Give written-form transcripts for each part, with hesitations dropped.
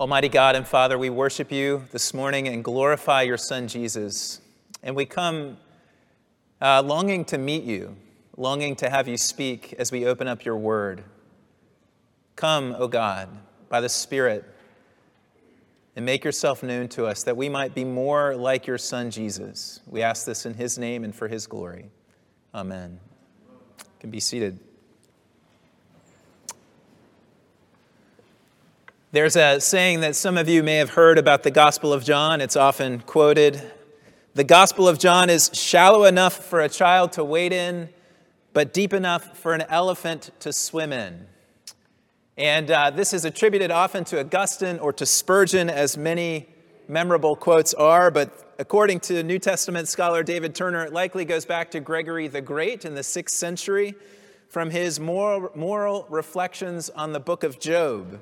Almighty God and Father, we worship you this morning and glorify your Son, Jesus. And we come longing to meet you, longing to have you speak as we open up your word. Come, O God, by the Spirit, and make yourself known to us that we might be more like your Son, Jesus. We ask this in his name and for his glory. Amen. You can be seated. There's a saying that some of you may have heard about the Gospel of John. It's often quoted. The Gospel of John is shallow enough for a child to wade in, but deep enough for an elephant to swim in. And this is attributed often to Augustine or to Spurgeon, as many memorable quotes are. But according to New Testament scholar David Turner, it likely goes back to Gregory the Great in the 6th century from his moral reflections on the book of Job.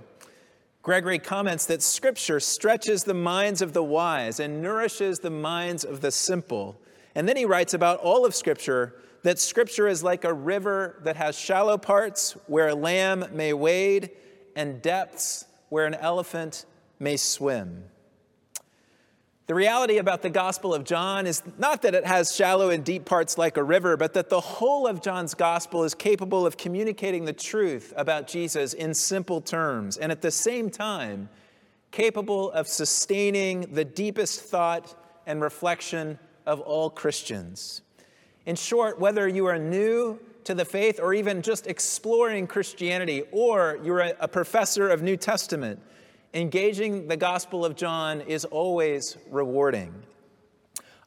Gregory comments that Scripture stretches the minds of the wise and nourishes the minds of the simple. And then he writes about all of Scripture, that Scripture is like a river that has shallow parts where a lamb may wade and depths where an elephant may swim. The reality about the Gospel of John is not that it has shallow and deep parts like a river, but that the whole of John's Gospel is capable of communicating the truth about Jesus in simple terms, and at the same time, capable of sustaining the deepest thought and reflection of all Christians. In short, whether you are new to the faith or even just exploring Christianity, or you're a professor of New Testament, engaging the Gospel of John is always rewarding.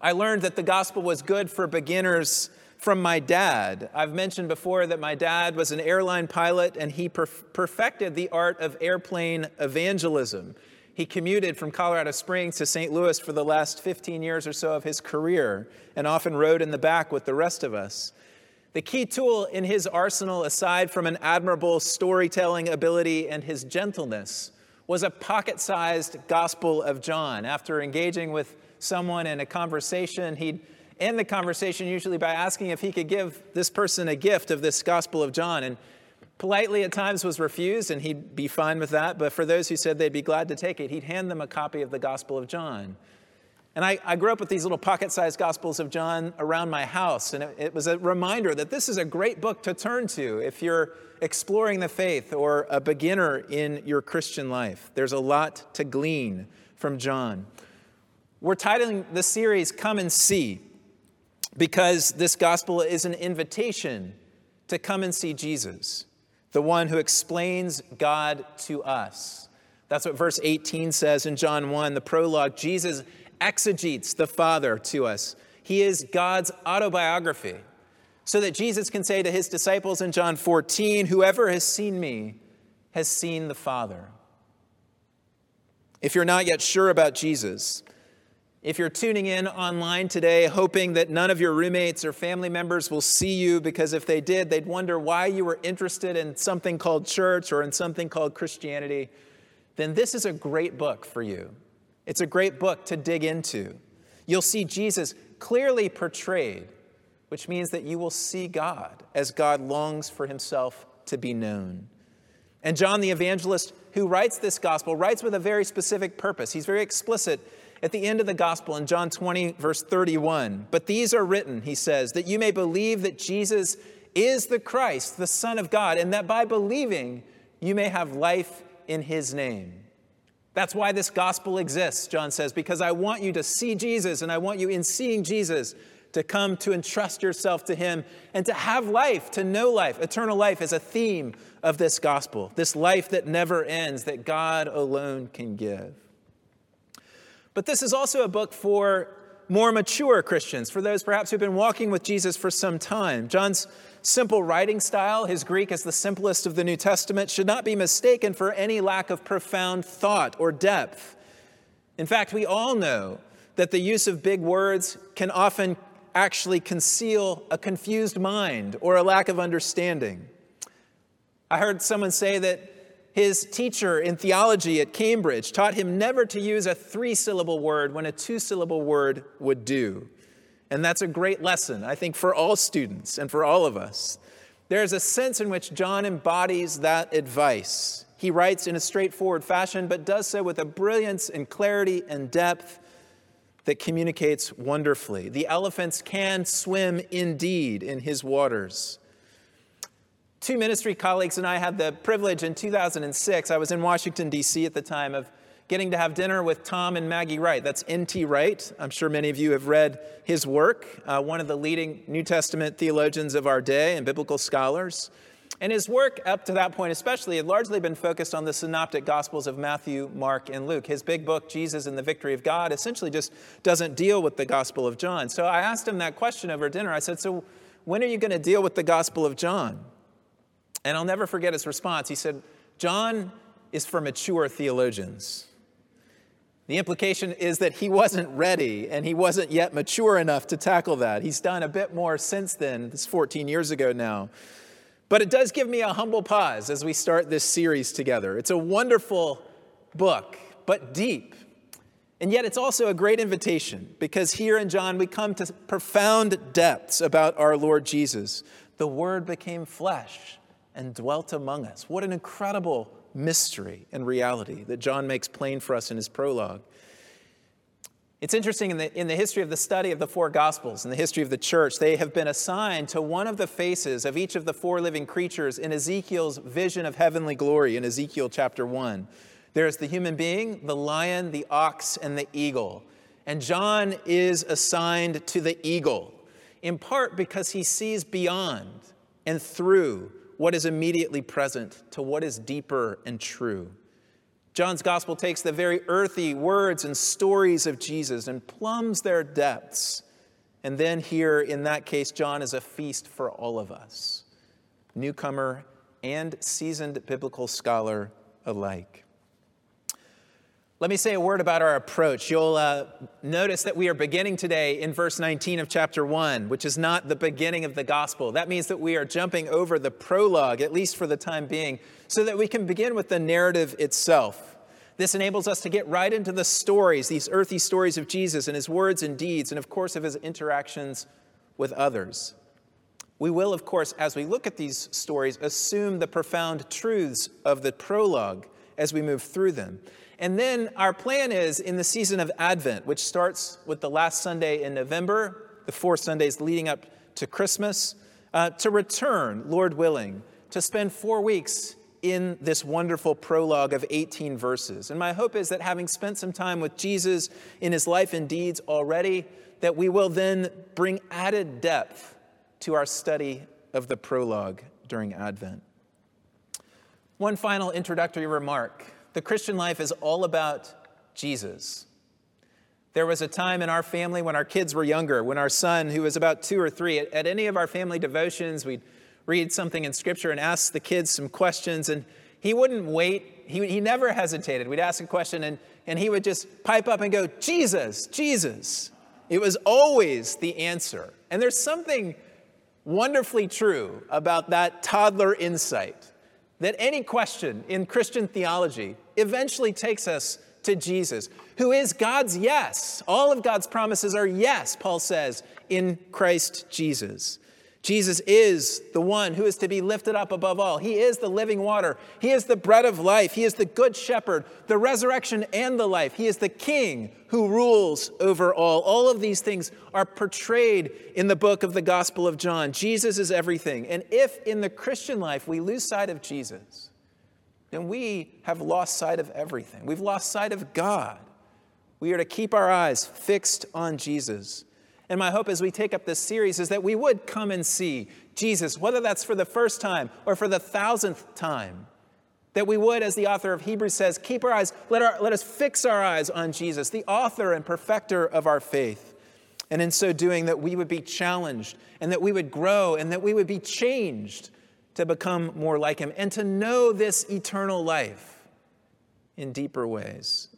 I learned that the Gospel was good for beginners from my dad. I've mentioned before that my dad was an airline pilot, and he perfected the art of airplane evangelism. He commuted from Colorado Springs to St. Louis for the last 15 years or so of his career and often rode in the back with the rest of us. The key tool in his arsenal, aside from an admirable storytelling ability and his gentleness, was a pocket-sized Gospel of John. After engaging with someone in a conversation, he'd end the conversation usually by asking if he could give this person a gift of this Gospel of John. And politely at times was refused, and he'd be fine with that, but for those who said they'd be glad to take it, he'd hand them a copy of the Gospel of John. And I grew up with these little pocket-sized Gospels of John around my house, and it was a reminder that this is a great book to turn to if you're exploring the faith or a beginner in your Christian life. There's a lot to glean from John. We're titling the series Come and See, because this Gospel is an invitation to come and see Jesus, the one who explains God to us. That's what verse 18 says in John 1, the prologue. Jesus exegetes the Father to us. He is God's autobiography, so that Jesus can say to his disciples in John 14, whoever has seen me has seen the Father. If you're not yet sure about Jesus, if you're tuning in online today hoping that none of your roommates or family members will see you, because if they did, they'd wonder why you were interested in something called church or in something called Christianity, then this is a great book for you. It's a great book to dig into. You'll see Jesus clearly portrayed, which means that you will see God as God longs for himself to be known. And John the Evangelist, who writes this gospel, writes with a very specific purpose. He's very explicit at the end of the gospel in John 20, verse 31. But these are written, he says, that you may believe that Jesus is the Christ, the Son of God, and that by believing you may have life in his name. That's why this gospel exists, John says, because I want you to see Jesus, and I want you, in seeing Jesus, to come to entrust yourself to him and to have life, to know life. Eternal life is a theme of this gospel, this life that never ends, that God alone can give. But this is also a book for more mature Christians, for those perhaps who've been walking with Jesus for some time. John's simple writing style, his Greek is the simplest of the New Testament, should not be mistaken for any lack of profound thought or depth. In fact, we all know that the use of big words can often actually conceal a confused mind or a lack of understanding. I heard someone say that his teacher in theology at Cambridge taught him never to use a three-syllable word when a two-syllable word would do. And that's a great lesson, I think, for all students and for all of us. There is a sense in which John embodies that advice. He writes in a straightforward fashion, but does so with a brilliance and clarity and depth that communicates wonderfully. The elephants can swim indeed in his waters. Two ministry colleagues and I had the privilege in 2006, I was in Washington, D.C. at the time, of getting to have dinner with Tom and Maggie Wright. That's N.T. Wright. I'm sure many of you have read his work, one of the leading New Testament theologians of our day and biblical scholars. And his work up to that point especially had largely been focused on the synoptic gospels of Matthew, Mark, and Luke. His big book, Jesus and the Victory of God, essentially just doesn't deal with the Gospel of John. So I asked him that question over dinner. I said, so when are you going to deal with the Gospel of John? And I'll never forget his response. He said, John is for mature theologians. The implication is that he wasn't ready and he wasn't yet mature enough to tackle that. He's done a bit more since then. This is 14 years ago now. But it does give me a humble pause as we start this series together. It's a wonderful book, but deep. And yet it's also a great invitation, because here in John we come to profound depths about our Lord Jesus. The Word became flesh and dwelt among us. What an incredible mystery and reality that John makes plain for us in his prologue. It's interesting, in the history of the study of the four Gospels, in the history of the church, they have been assigned to one of the faces of each of the four living creatures in Ezekiel's vision of heavenly glory in Ezekiel chapter 1. There's the human being, the lion, the ox, and the eagle. And John is assigned to the eagle, in part because he sees beyond and through what is immediately present to what is deeper and true. John's gospel takes the very earthy words and stories of Jesus and plumbs their depths. And then here, in that case, John is a feast for all of us, newcomer and seasoned biblical scholar alike. Let me say a word about our approach. You'll notice that we are beginning today in verse 19 of chapter 1, which is not the beginning of the gospel. That means that we are jumping over the prologue, at least for the time being, so that we can begin with the narrative itself. This enables us to get right into the stories, these earthy stories of Jesus and his words and deeds, and of course of his interactions with others. We will, of course, as we look at these stories, assume the profound truths of the prologue as we move through them. And then our plan is, in the season of Advent, which starts with the last Sunday in November, the four Sundays leading up to Christmas, to return, Lord willing, to spend 4 weeks in this wonderful prologue of 18 verses. And my hope is that, having spent some time with Jesus in his life and deeds already, that we will then bring added depth to our study of the prologue during Advent. One final introductory remark. The Christian life is all about Jesus. There was a time in our family when our kids were younger, when our son, who was about 2 or 3, at any of our family devotions, we'd read something in Scripture and ask the kids some questions, and he wouldn't wait. He never hesitated. We'd ask a question, and he would just pipe up and go, Jesus, Jesus. It was always the answer. And there's something wonderfully true about that toddler insight, that any question in Christian theology eventually takes us to Jesus, who is God's yes. All of God's promises are yes, Paul says, in Christ Jesus. Jesus is the one who is to be lifted up above all. He is the living water. He is the bread of life. He is the good shepherd, the resurrection and the life. He is the king who rules over all. All of these things are portrayed in the book of the Gospel of John. Jesus is everything. And if in the Christian life we lose sight of Jesus, then we have lost sight of everything. We've lost sight of God. We are to keep our eyes fixed on Jesus. And my hope as we take up this series is that we would come and see Jesus, whether that's for the first time or for the 1,000th time. That we would, as the author of Hebrews says, keep our eyes, let us fix our eyes on Jesus, the author and perfecter of our faith. And in so doing, that we would be challenged, and that we would grow, and that we would be changed to become more like him and to know this eternal life in deeper ways.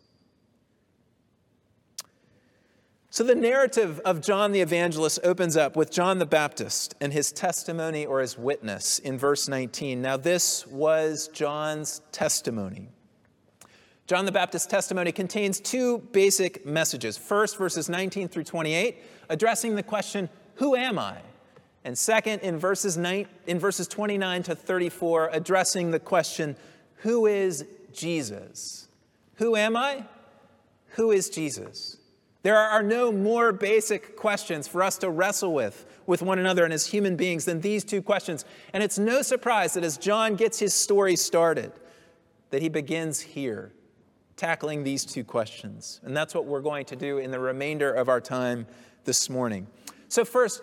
So the narrative of John the Evangelist opens up with John the Baptist and his testimony, or his witness, in verse 19. Now this was John's testimony. John the Baptist's testimony contains two basic messages. First, verses 19 through 28, addressing the question, who am I? And second, in verses 29 to 34, addressing the question, Who is Jesus? Who am I? Who is Jesus? There are no more basic questions for us to wrestle with one another and as human beings than these two questions. And it's no surprise that as John gets his story started, that he begins here, tackling these two questions. And that's what we're going to do in the remainder of our time this morning. So first,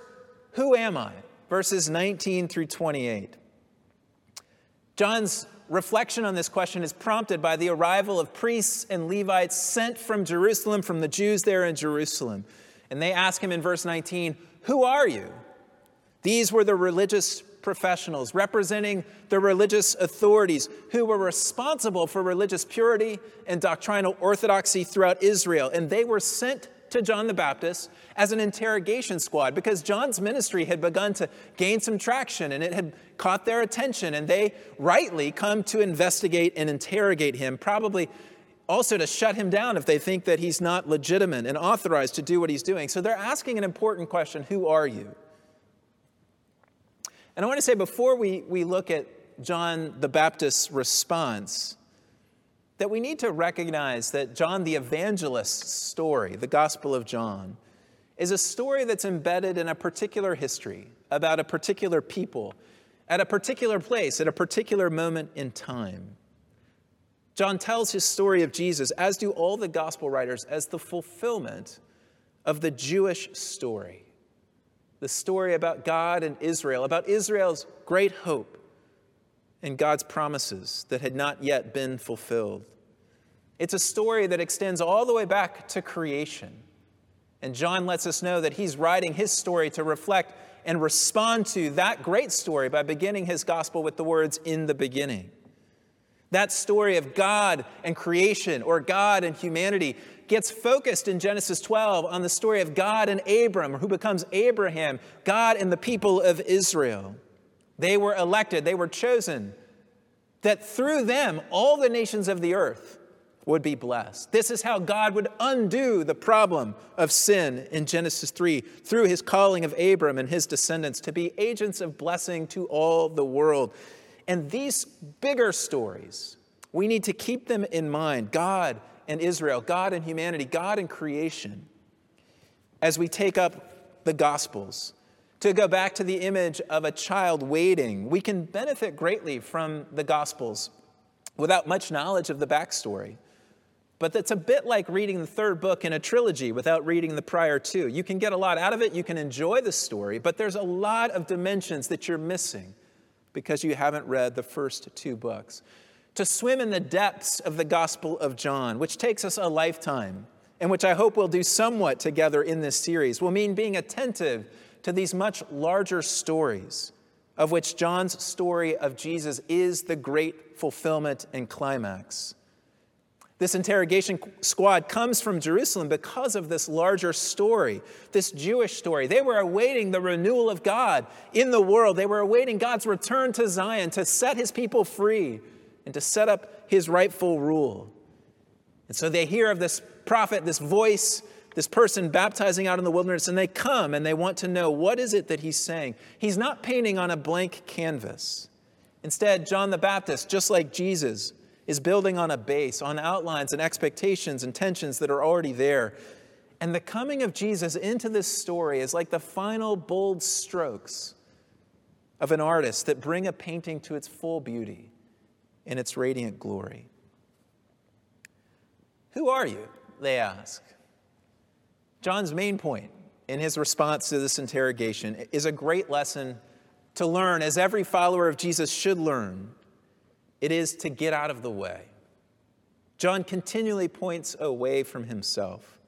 who am I? Verses 19 through 28. John's reflection on this question is prompted by the arrival of priests and Levites sent from Jerusalem, from the Jews there in Jerusalem. And they ask him in verse 19, "Who are you?" These were the religious professionals representing the religious authorities who were responsible for religious purity and doctrinal orthodoxy throughout Israel. And they were sent to John the Baptist as an interrogation squad because John's ministry had begun to gain some traction and it had caught their attention. And they rightly come to investigate and interrogate him, probably also to shut him down if they think that he's not legitimate and authorized to do what he's doing. So they're asking an important question, "Who are you?" And I want to say before we look at John the Baptist's response, that we need to recognize that John the Evangelist's story, the Gospel of John, is a story that's embedded in a particular history about a particular people, at a particular place, at a particular moment in time. John tells his story of Jesus, as do all the Gospel writers, as the fulfillment of the Jewish story. The story about God and Israel, about Israel's great hope and God's promises that had not yet been fulfilled. It's a story that extends all the way back to creation. And John lets us know that he's writing his story to reflect and respond to that great story by beginning his gospel with the words, "In the beginning." That story of God and creation, or God and humanity, gets focused in Genesis 12 on the story of God and Abram, who becomes Abraham, God and the people of Israel. They were elected, they were chosen, that through them all the nations of the earth would be blessed. This is how God would undo the problem of sin in Genesis 3, through his calling of Abram and his descendants to be agents of blessing to all the world. And these bigger stories, we need to keep them in mind. God and Israel, God and humanity, God and creation, as we take up the Gospels. To go back to the image of a child waiting, we can benefit greatly from the Gospels without much knowledge of the backstory. But that's a bit like reading the third book in a trilogy without reading the prior two. You can get a lot out of it, you can enjoy the story, but there's a lot of dimensions that you're missing because you haven't read the first two books. To swim in the depths of the Gospel of John, which takes us a lifetime, and which I hope we'll do somewhat together in this series, will mean being attentive to these much larger stories, of which John's story of Jesus is the great fulfillment and climax. This interrogation squad comes from Jerusalem because of this larger story, this Jewish story. They were awaiting the renewal of God in the world. They were awaiting God's return to Zion to set his people free and to set up his rightful rule. And so they hear of this prophet, this voice, this person baptizing out in the wilderness, and they come and they want to know, what is it that he's saying? He's not painting on a blank canvas. Instead, John the Baptist, just like Jesus, is building on a base, on outlines and expectations and tensions that are already there. And the coming of Jesus into this story is like the final bold strokes of an artist that bring a painting to its full beauty and its radiant glory. "Who are you?" they ask. John's main point in his response to this interrogation is a great lesson to learn, as every follower of Jesus should learn. It is to get out of the way. John continually points away from himself.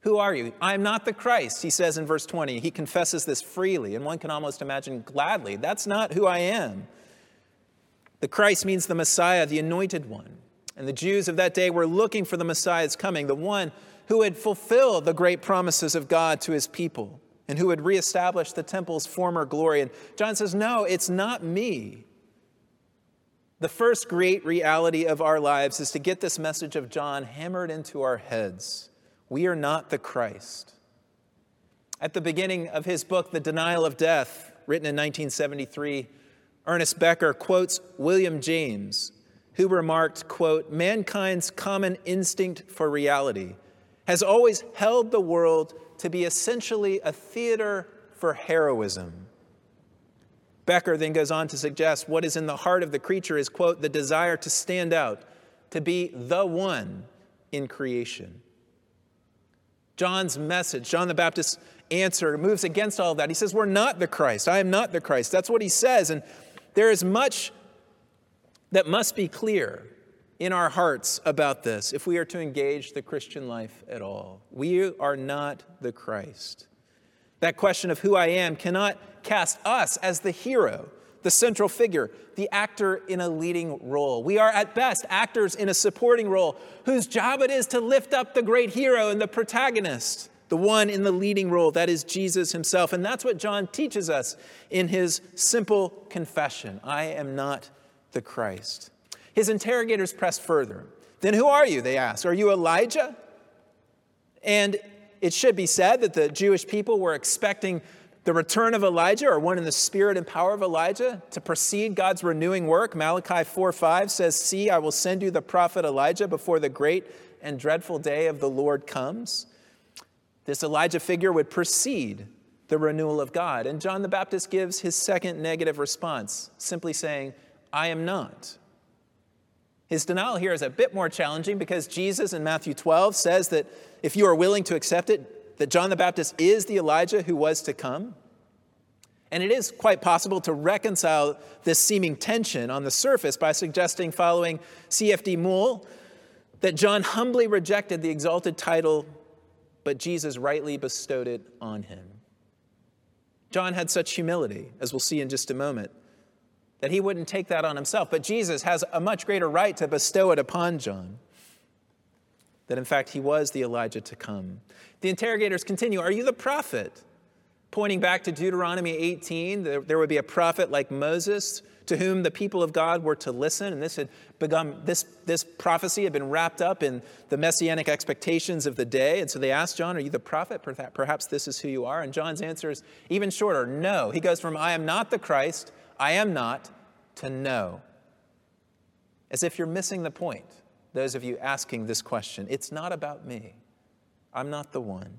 "Who are you?" "I'm not the Christ," he says in verse 20. He confesses this freely, and one can almost imagine gladly. That's not who I am. The Christ means the Messiah, the anointed one. And the Jews of that day were looking for the Messiah's coming, the one who had fulfilled the great promises of God to his people and who had reestablished the temple's former glory. And John says, "No, it's not me." The first great reality of our lives is to get this message of John hammered into our heads. We are not the Christ. At the beginning of his book, The Denial of Death, written in 1973, Ernest Becker quotes William James who remarked, quote, "Mankind's common instinct for reality has always held the world to be essentially a theater for heroism." Becker then goes on to suggest what is in the heart of the creature is, quote, "the desire to stand out, to be the one in creation." John's message, John the Baptist's answer, moves against all of that. He says, we're not the Christ. I am not the Christ. That's what he says. And there is much that must be clear in our hearts about this if we are to engage the Christian life at all. We are not the Christ. That question of who I am cannot cast us as the hero, the central figure, the actor in a leading role. We are at best actors in a supporting role whose job it is to lift up the great hero and the protagonist, the one in the leading role, that is Jesus himself. And that's what John teaches us in his simple confession. I am not the Christ. His interrogators press further. Then who are you? They ask. Are you Elijah? And it should be said that the Jewish people were expecting the return of Elijah, or one in the spirit and power of Elijah, to precede God's renewing work. Malachi 4:5 says, "See, I will send you the prophet Elijah before the great and dreadful day of the Lord comes." This Elijah figure would precede the renewal of God. And John the Baptist gives his second negative response, simply saying, "I am not." His denial here is a bit more challenging because Jesus in Matthew 12 says that if you are willing to accept it, that John the Baptist is the Elijah who was to come. And it is quite possible to reconcile this seeming tension on the surface by suggesting, following CFD Moule, that John humbly rejected the exalted title, but Jesus rightly bestowed it on him. John had such humility, as we'll see in just a moment, that he wouldn't take that on himself. But Jesus has a much greater right to bestow it upon John. That in fact, he was the Elijah to come. The interrogators continue, are you the prophet? Pointing back to Deuteronomy 18, there would be a prophet like Moses to whom the people of God were to listen. And this prophecy had been wrapped up in the messianic expectations of the day. And so they asked John, are you the prophet? Perhaps this is who you are. And John's answer is even shorter, no. He goes from I am not the Christ, I am not, to know. As if you're missing the point, those of you asking this question. It's not about me. I'm not the one.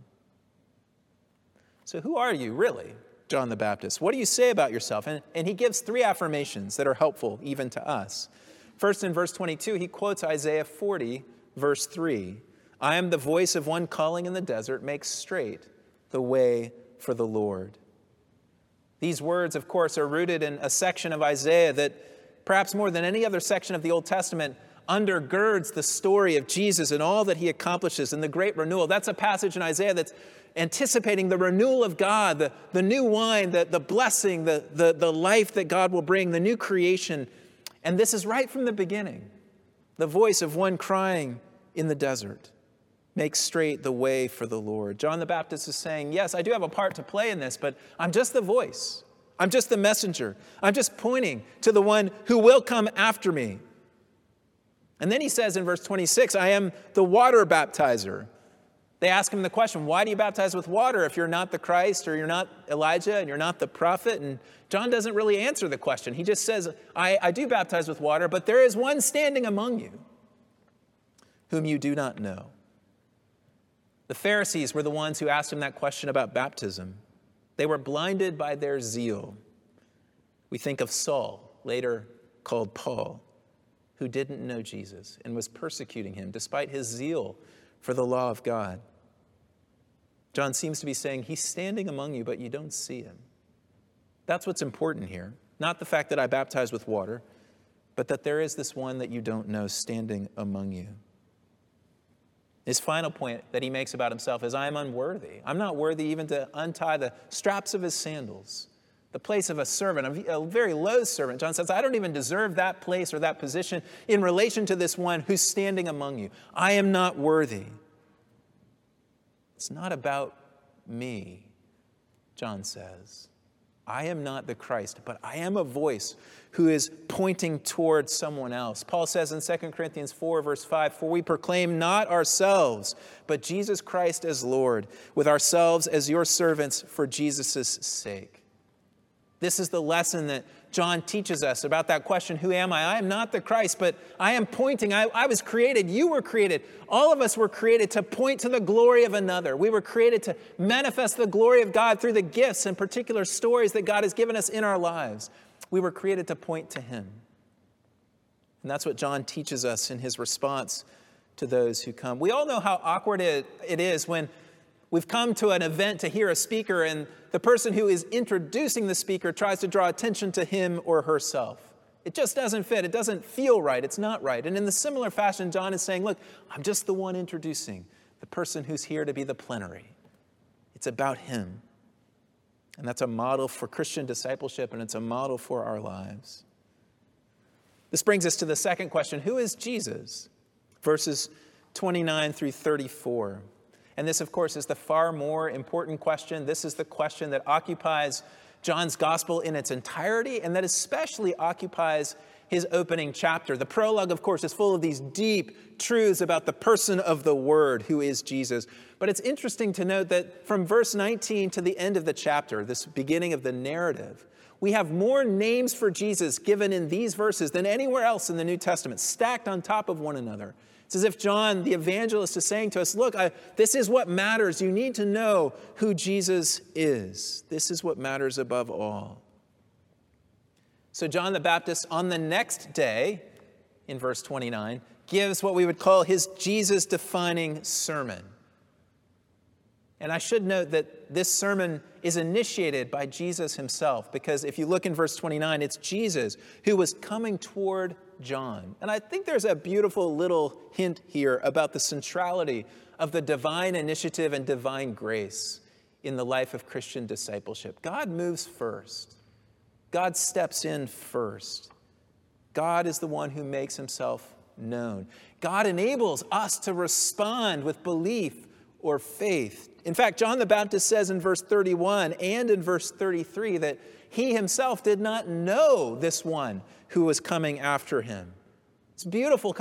So who are you, really, John the Baptist? What do you say about yourself? And he gives three affirmations that are helpful even to us. First, in verse 22, he quotes Isaiah 40, verse 3. I am the voice of one calling in the desert, make straight the way for the Lord. These words, of course, are rooted in a section of Isaiah that, perhaps more than any other section of the Old Testament, undergirds the story of Jesus and all that he accomplishes and the great renewal. That's a passage in Isaiah that's anticipating the renewal of God, the new wine, the blessing, the life that God will bring, the new creation. And this is right from the beginning. The voice of one crying in the desert, make straight the way for the Lord. John the Baptist is saying, yes, I do have a part to play in this, but I'm just the voice. I'm just the messenger. I'm just pointing to the one who will come after me. And then he says in verse 26, I am the water baptizer. They ask him the question, why do you baptize with water if you're not the Christ or you're not Elijah and you're not the prophet? And John doesn't really answer the question. He just says, I do baptize with water, but there is one standing among you whom you do not know. The Pharisees were the ones who asked him that question about baptism. They were blinded by their zeal. We think of Saul, later called Paul, who didn't know Jesus and was persecuting him despite his zeal for the law of God. John seems to be saying, he's standing among you, but you don't see him. That's what's important here. Not the fact that I baptize with water, but that there is this one that you don't know standing among you. His final point that he makes about himself is, I am unworthy. I'm not worthy even to untie the straps of his sandals, the place of a servant, a very low servant. John says, I don't even deserve that place or that position in relation to this one who's standing among you. I am not worthy. It's not about me, John says. I am not the Christ, but I am a voice who is pointing towards someone else. Paul says in 2 Corinthians 4, verse 5, for we proclaim not ourselves, but Jesus Christ as Lord, with ourselves as your servants for Jesus' sake. This is the lesson that John teaches us about that question, who am I? I am not the Christ, but I am pointing. I was created. You were created. All of us were created to point to the glory of another. We were created to manifest the glory of God through the gifts and particular stories that God has given us in our lives. We were created to point to him. And that's what John teaches us in his response to those who come. We all know how awkward it is when we've come to an event to hear a speaker, and the person who is introducing the speaker tries to draw attention to him or herself. It just doesn't fit. It doesn't feel right. It's not right. And in the similar fashion, John is saying, look, I'm just the one introducing the person who's here to be the plenary. It's about him. And that's a model for Christian discipleship, and it's a model for our lives. This brings us to the second question. Who is Jesus? Verses 29 through 34. And this, of course, is the far more important question. This is the question that occupies John's gospel in its entirety, and that especially occupies his opening chapter. The prologue, of course, is full of these deep truths about the person of the Word, who is Jesus. But it's interesting to note that from verse 19 to the end of the chapter, this beginning of the narrative, we have more names for Jesus given in these verses than anywhere else in the New Testament, stacked on top of one another. It's as if John, the evangelist, is saying to us, look, this is what matters. You need to know who Jesus is. This is what matters above all. So John the Baptist, on the next day, in verse 29, gives what we would call his Jesus-defining sermon. And I should note that this sermon is initiated by Jesus himself, because if you look in verse 29, it's Jesus who was coming toward John. And I think there's a beautiful little hint here about the centrality of the divine initiative and divine grace in the life of Christian discipleship. God moves first. God steps in first. God is the one who makes himself known. God enables us to respond with belief or faith. In fact, John the Baptist says in verse 31 and in verse 33 that he himself did not know this one who was coming after him. It's beautiful,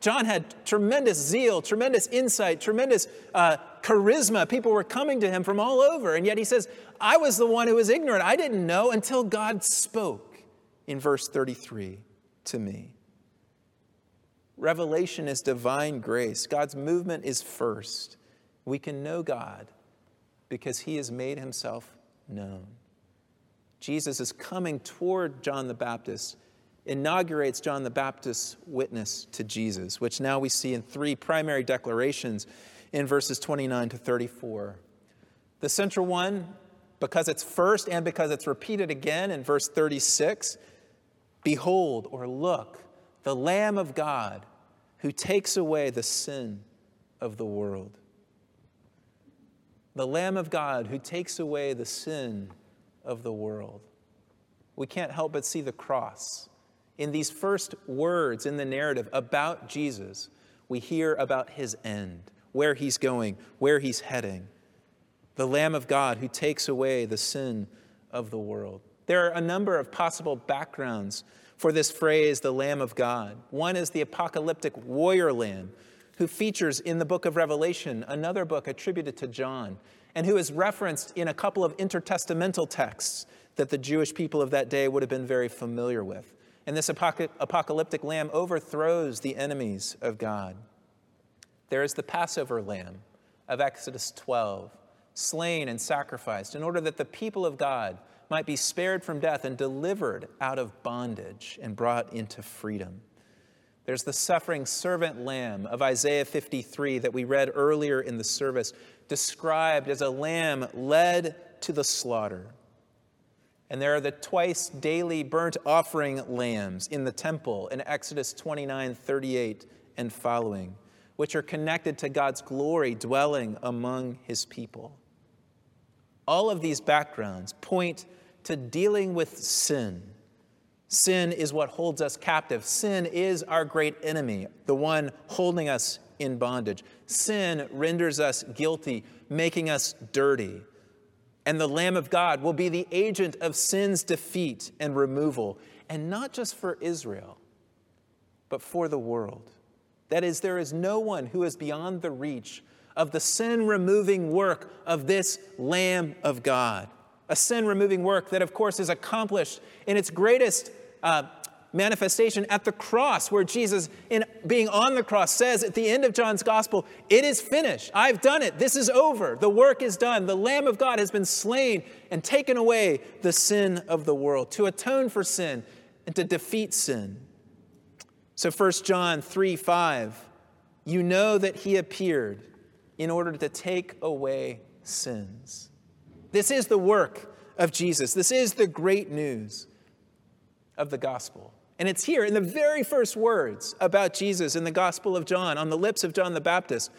John had tremendous zeal, tremendous insight, tremendous charisma. People were coming to him from all over. And yet he says, I was the one who was ignorant. I didn't know until God spoke in verse 33 to me. Revelation is divine grace. God's movement is first. We can know God because he has made himself known. Jesus is coming toward John the Baptist, inaugurates John the Baptist's witness to Jesus, which now we see in three primary declarations in verses 29 to 34. The central one, because it's first and because it's repeated again in verse 36, behold, or look, the Lamb of God who takes away the sin of the world. The Lamb of God who takes away the sin of the world. We can't help but see the cross. In these first words in the narrative about Jesus, we hear about his end, where he's going, where he's heading. The Lamb of God who takes away the sin of the world. There are a number of possible backgrounds for this phrase, the Lamb of God. One is the apocalyptic warrior lamb, who features in the book of Revelation, another book attributed to John, and who is referenced in a couple of intertestamental texts that the Jewish people of that day would have been very familiar with. And this apocalyptic lamb overthrows the enemies of God. There is the Passover lamb of Exodus 12, slain and sacrificed in order that the people of God might be spared from death and delivered out of bondage and brought into freedom. There's the suffering servant lamb of Isaiah 53 that we read earlier in the service, described as a lamb led to the slaughter. And there are the twice daily burnt offering lambs in the temple in Exodus 29:38 and following, which are connected to God's glory dwelling among his people. All of these backgrounds point to dealing with sin. Sin is what holds us captive. Sin is our great enemy, the one holding us in bondage. Sin renders us guilty, making us dirty. And the Lamb of God will be the agent of sin's defeat and removal. And not just for Israel, but for the world. That is, there is no one who is beyond the reach of the sin-removing work of this Lamb of God. a sin-removing work that, of course, is accomplished in its greatest manifestation at the cross, where Jesus, in being on the cross, says at the end of John's gospel, "It is finished. I've done it. This is over. The work is done. The Lamb of God has been slain and taken away the sin of the world," to atone for sin and to defeat sin. So 1 John 3:5, "You know that he appeared in order to take away sins." This is the work of Jesus. This is the great news of the gospel. And it's here in the very first words about Jesus in the Gospel of John, on the lips of John the Baptist.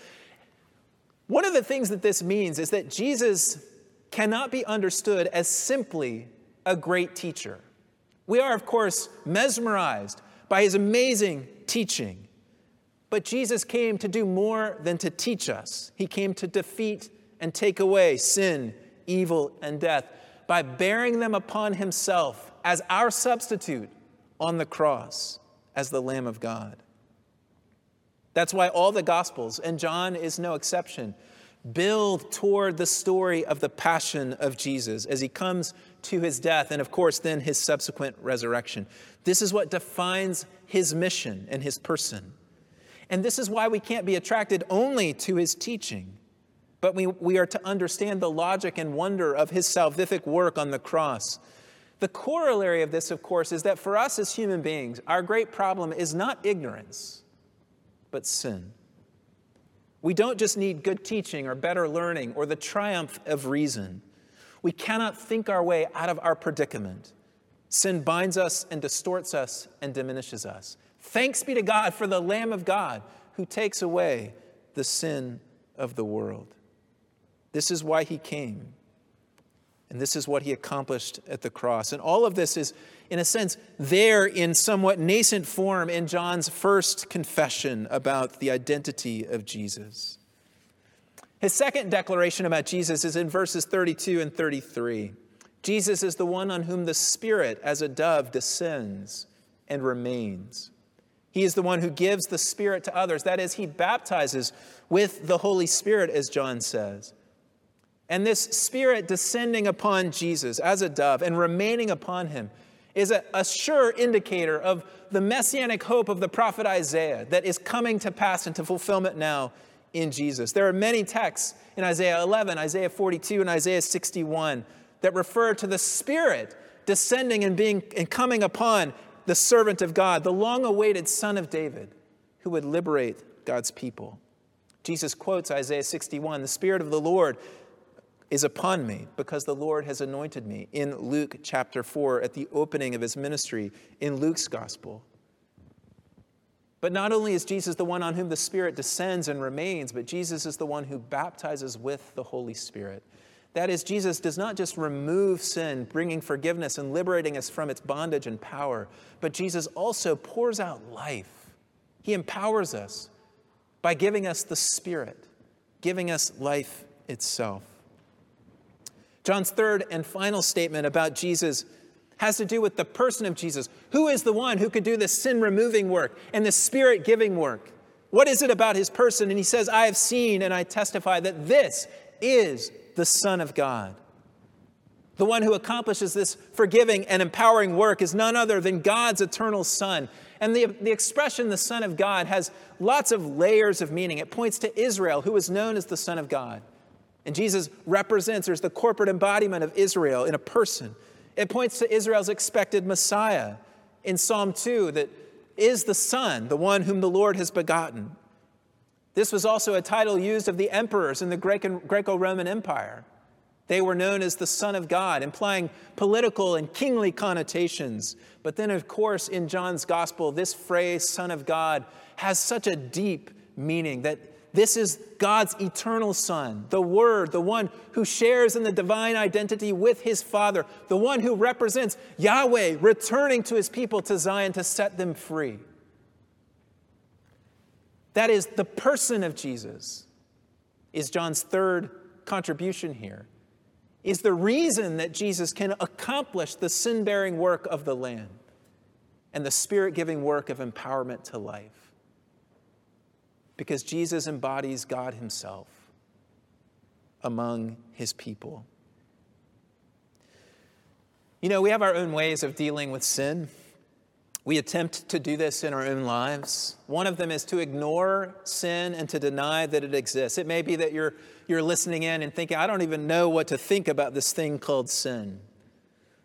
One of the things that this means is that Jesus cannot be understood as simply a great teacher. We are, of course, mesmerized by his amazing teaching. But Jesus came to do more than to teach us. He came to defeat and take away sin, evil, and death by bearing them upon himself as our substitute on the cross as the Lamb of God. That's why all the Gospels, and John is no exception, build toward the story of the passion of Jesus as he comes to his death and, of course, then his subsequent resurrection. This is what defines his mission and his person. And this is why we can't be attracted only to his teaching, but we are to understand the logic and wonder of his salvific work on the cross. The corollary of this, of course, is that for us as human beings, our great problem is not ignorance, but sin. We don't just need good teaching or better learning or the triumph of reason. We cannot think our way out of our predicament. Sin binds us and distorts us and diminishes us. Thanks be to God for the Lamb of God who takes away the sin of the world. This is why he came. And this is what he accomplished at the cross. And all of this is, in a sense, there in somewhat nascent form in John's first confession about the identity of Jesus. His second declaration about Jesus is in verses 32 and 33. Jesus is the one on whom the Spirit as a dove descends and remains. He is the one who gives the Spirit to others. That is, he baptizes with the Holy Spirit, as John says. And this Spirit descending upon Jesus as a dove and remaining upon him is a sure indicator of the messianic hope of the prophet Isaiah that is coming to pass and to fulfillment now in Jesus. There are many texts in Isaiah 11, Isaiah 42, and Isaiah 61 that refer to the Spirit descending and coming upon the servant of God, the long-awaited Son of David, who would liberate God's people. Jesus quotes Isaiah 61, "The Spirit of the Lord is upon me because the Lord has anointed me," in Luke chapter 4 at the opening of his ministry in Luke's gospel. But not only is Jesus the one on whom the Spirit descends and remains, but Jesus is the one who baptizes with the Holy Spirit. That is, Jesus does not just remove sin, bringing forgiveness and liberating us from its bondage and power, but Jesus also pours out life. He empowers us by giving us the Spirit, giving us life itself. John's third and final statement about Jesus has to do with the person of Jesus. Who is the one who could do this sin-removing work and the Spirit-giving work? What is it about his person? And he says, "I have seen and I testify that this is the Son of God." The one who accomplishes this forgiving and empowering work is none other than God's eternal Son. And the expression, the Son of God, has lots of layers of meaning. It points to Israel, who is known as the Son of God. And Jesus represents, there's the corporate embodiment of Israel in a person. It points to Israel's expected Messiah in Psalm 2 that is the Son, the one whom the Lord has begotten. This was also a title used of the emperors in the Greco-Roman Empire. They were known as the Son of God, implying political and kingly connotations. But then, of course, in John's gospel, this phrase, Son of God, has such a deep meaning that this is God's eternal Son, the Word, the one who shares in the divine identity with his Father, the one who represents Yahweh returning to his people to Zion to set them free. That is, the person of Jesus is John's third contribution here, is the reason that Jesus can accomplish the sin-bearing work of the Lamb and the Spirit-giving work of empowerment to life. Because Jesus embodies God himself among his people. You know, we have our own ways of dealing with sin. We attempt to do this in our own lives. One of them is to ignore sin and to deny that it exists. It may be that you're listening in and thinking, I don't even know what to think about this thing called sin.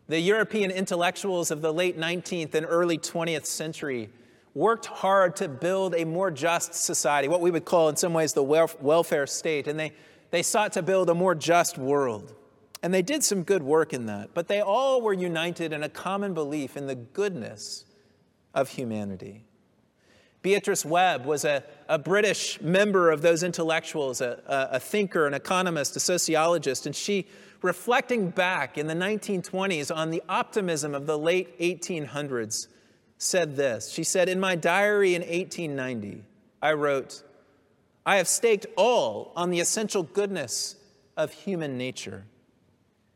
The European intellectuals of the late 19th and early 20th century worked hard to build a more just society, what we would call in some ways the welfare state. And they sought to build a more just world. And they did some good work in that. But they all were united in a common belief in the goodness of humanity. Beatrice Webb was a British member of those intellectuals, a thinker, an economist, a sociologist, and she, reflecting back in the 1920s on the optimism of the late 1800s, said this. She said, in my diary in 1890, I wrote, I have staked all on the essential goodness of human nature.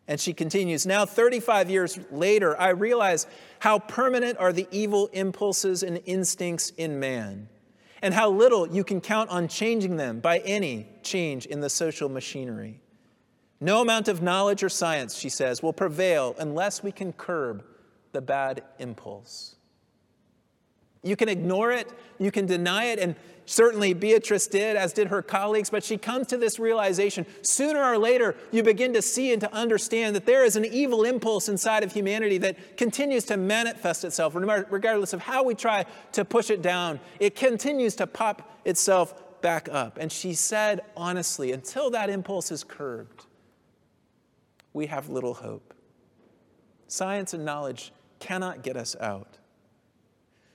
And she continues, now 35 years later, I realize how permanent are the evil impulses and instincts in man, and how little you can count on changing them by any change in the social machinery. No amount of knowledge or science, she says, will prevail unless we can curb the bad impulse. You can ignore it, you can deny it, and certainly Beatrice did, as did her colleagues, but she comes to this realization. Sooner or later, you begin to see and to understand that there is an evil impulse inside of humanity that continues to manifest itself, regardless of how we try to push it down. It continues to pop itself back up. And she said, honestly, until that impulse is curbed, we have little hope. Science and knowledge cannot get us out.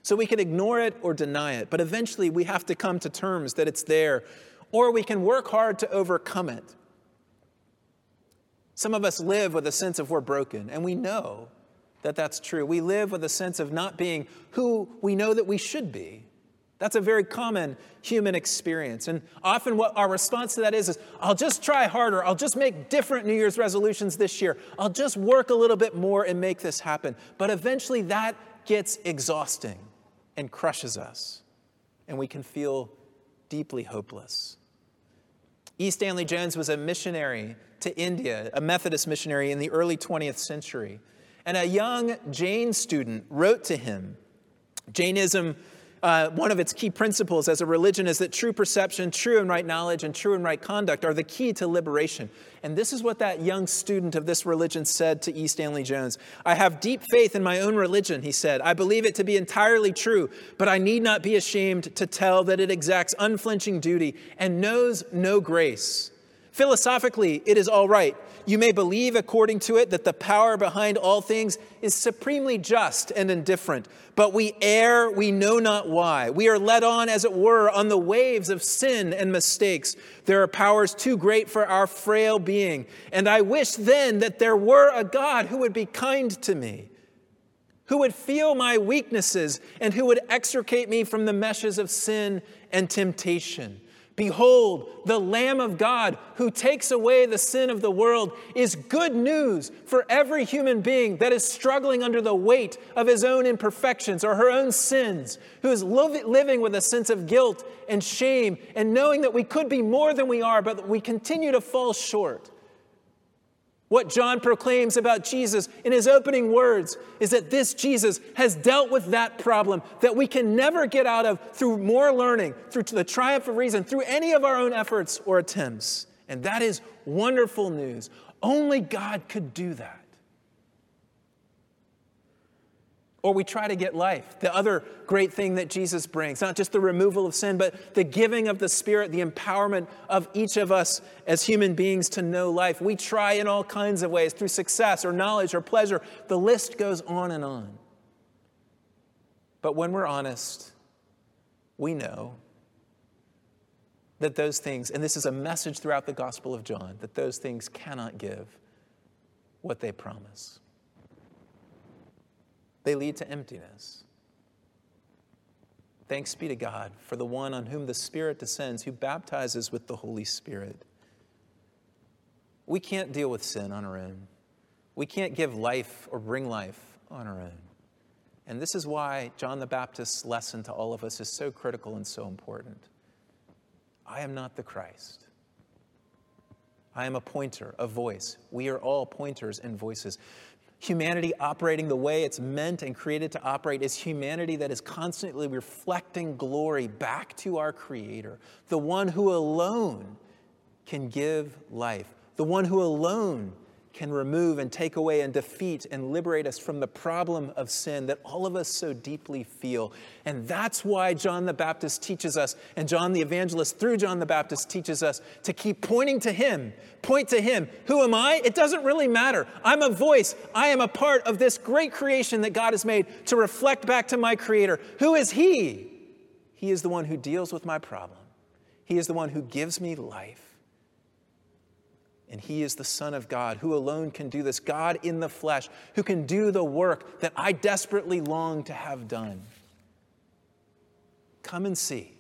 So we can ignore it or deny it, but eventually we have to come to terms that it's there, or we can work hard to overcome it. Some of us live with a sense of we're broken, and we know that that's true. We live with a sense of not being who we know that we should be. That's a very common human experience. And often what our response to that is I'll just try harder. I'll just make different New Year's resolutions this year. I'll just work a little bit more and make this happen. But eventually that gets exhausting and crushes us, and we can feel deeply hopeless. E. Stanley Jones was a missionary to India, a Methodist missionary in the early 20th century. And a young Jain student wrote to him. Jainism, one of its key principles as a religion is that true perception, true and right knowledge, and true and right conduct are the key to liberation. And this is what that young student of this religion said to E. Stanley Jones. I have deep faith in my own religion, he said. I believe it to be entirely true, but I need not be ashamed to tell that it exacts unflinching duty and knows no grace. Philosophically, it is all right. You may believe according to it that the power behind all things is supremely just and indifferent. But we err, we know not why. We are led on, as it were, on the waves of sin and mistakes. There are powers too great for our frail being. And I wish then that there were a God who would be kind to me, who would feel my weaknesses, and who would extricate me from the meshes of sin and temptation. Behold, the Lamb of God who takes away the sin of the world is good news for every human being that is struggling under the weight of his own imperfections or her own sins, who is living with a sense of guilt and shame and knowing that we could be more than we are, but that we continue to fall short. What John proclaims about Jesus in his opening words is that this Jesus has dealt with that problem that we can never get out of through more learning, through the triumph of reason, through any of our own efforts or attempts. And that is wonderful news. Only God could do that. Or we try to get life, the other great thing that Jesus brings, not just the removal of sin, but the giving of the Spirit, the empowerment of each of us as human beings to know life. We try in all kinds of ways, through success or knowledge or pleasure. The list goes on and on. But when we're honest, we know that those things, and this is a message throughout the Gospel of John, that those things cannot give what they promise. They lead to emptiness. Thanks be to God for the one on whom the Spirit descends, who baptizes with the Holy Spirit. We can't deal with sin on our own. We can't give life or bring life on our own. And this is why John the Baptist's lesson to all of us is so critical and so important. I am not the Christ. I am a pointer, a voice. We are all pointers and voices. Humanity operating the way it's meant and created to operate is humanity that is constantly reflecting glory back to our Creator, the one who alone can give life, the one who alone can remove and take away and defeat and liberate us from the problem of sin that all of us so deeply feel. And that's why John the Baptist teaches us, and John the Evangelist through John the Baptist teaches us to keep pointing to him. Point to him. Who am I? It doesn't really matter. I'm a voice. I am a part of this great creation that God has made to reflect back to my Creator. Who is he? He is the one who deals with my problem. He is the one who gives me life. And he is the Son of God, who alone can do this, God in the flesh, who can do the work that I desperately long to have done. Come and see.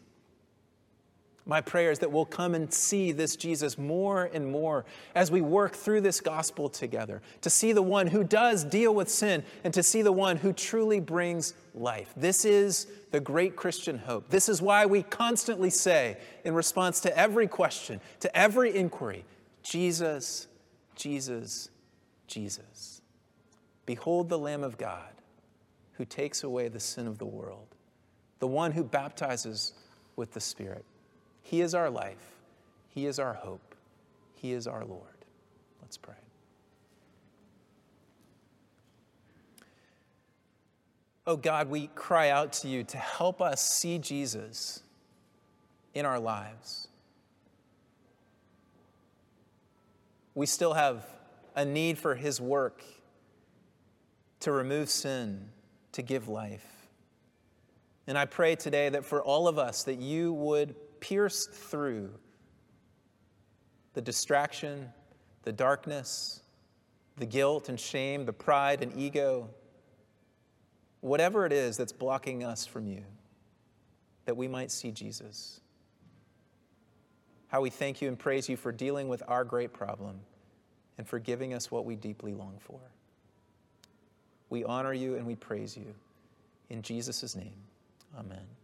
My prayer is that we'll come and see this Jesus more and more as we work through this gospel together, to see the one who does deal with sin and to see the one who truly brings life. This is the great Christian hope. This is why we constantly say, in response to every question, to every inquiry, Jesus, Jesus, Jesus. Behold the Lamb of God who takes away the sin of the world, the one who baptizes with the Spirit. He is our life. He is our hope. He is our Lord. Let's pray. Oh God, we cry out to you to help us see Jesus in our lives. We still have a need for his work to remove sin, to give life. And I pray today that for all of us, that you would pierce through the distraction, the darkness, the guilt and shame, the pride and ego, whatever it is that's blocking us from you, that we might see Jesus. How we thank you and praise you for dealing with our great problem and for giving us what we deeply long for. We honor you and we praise you. In Jesus' name, amen.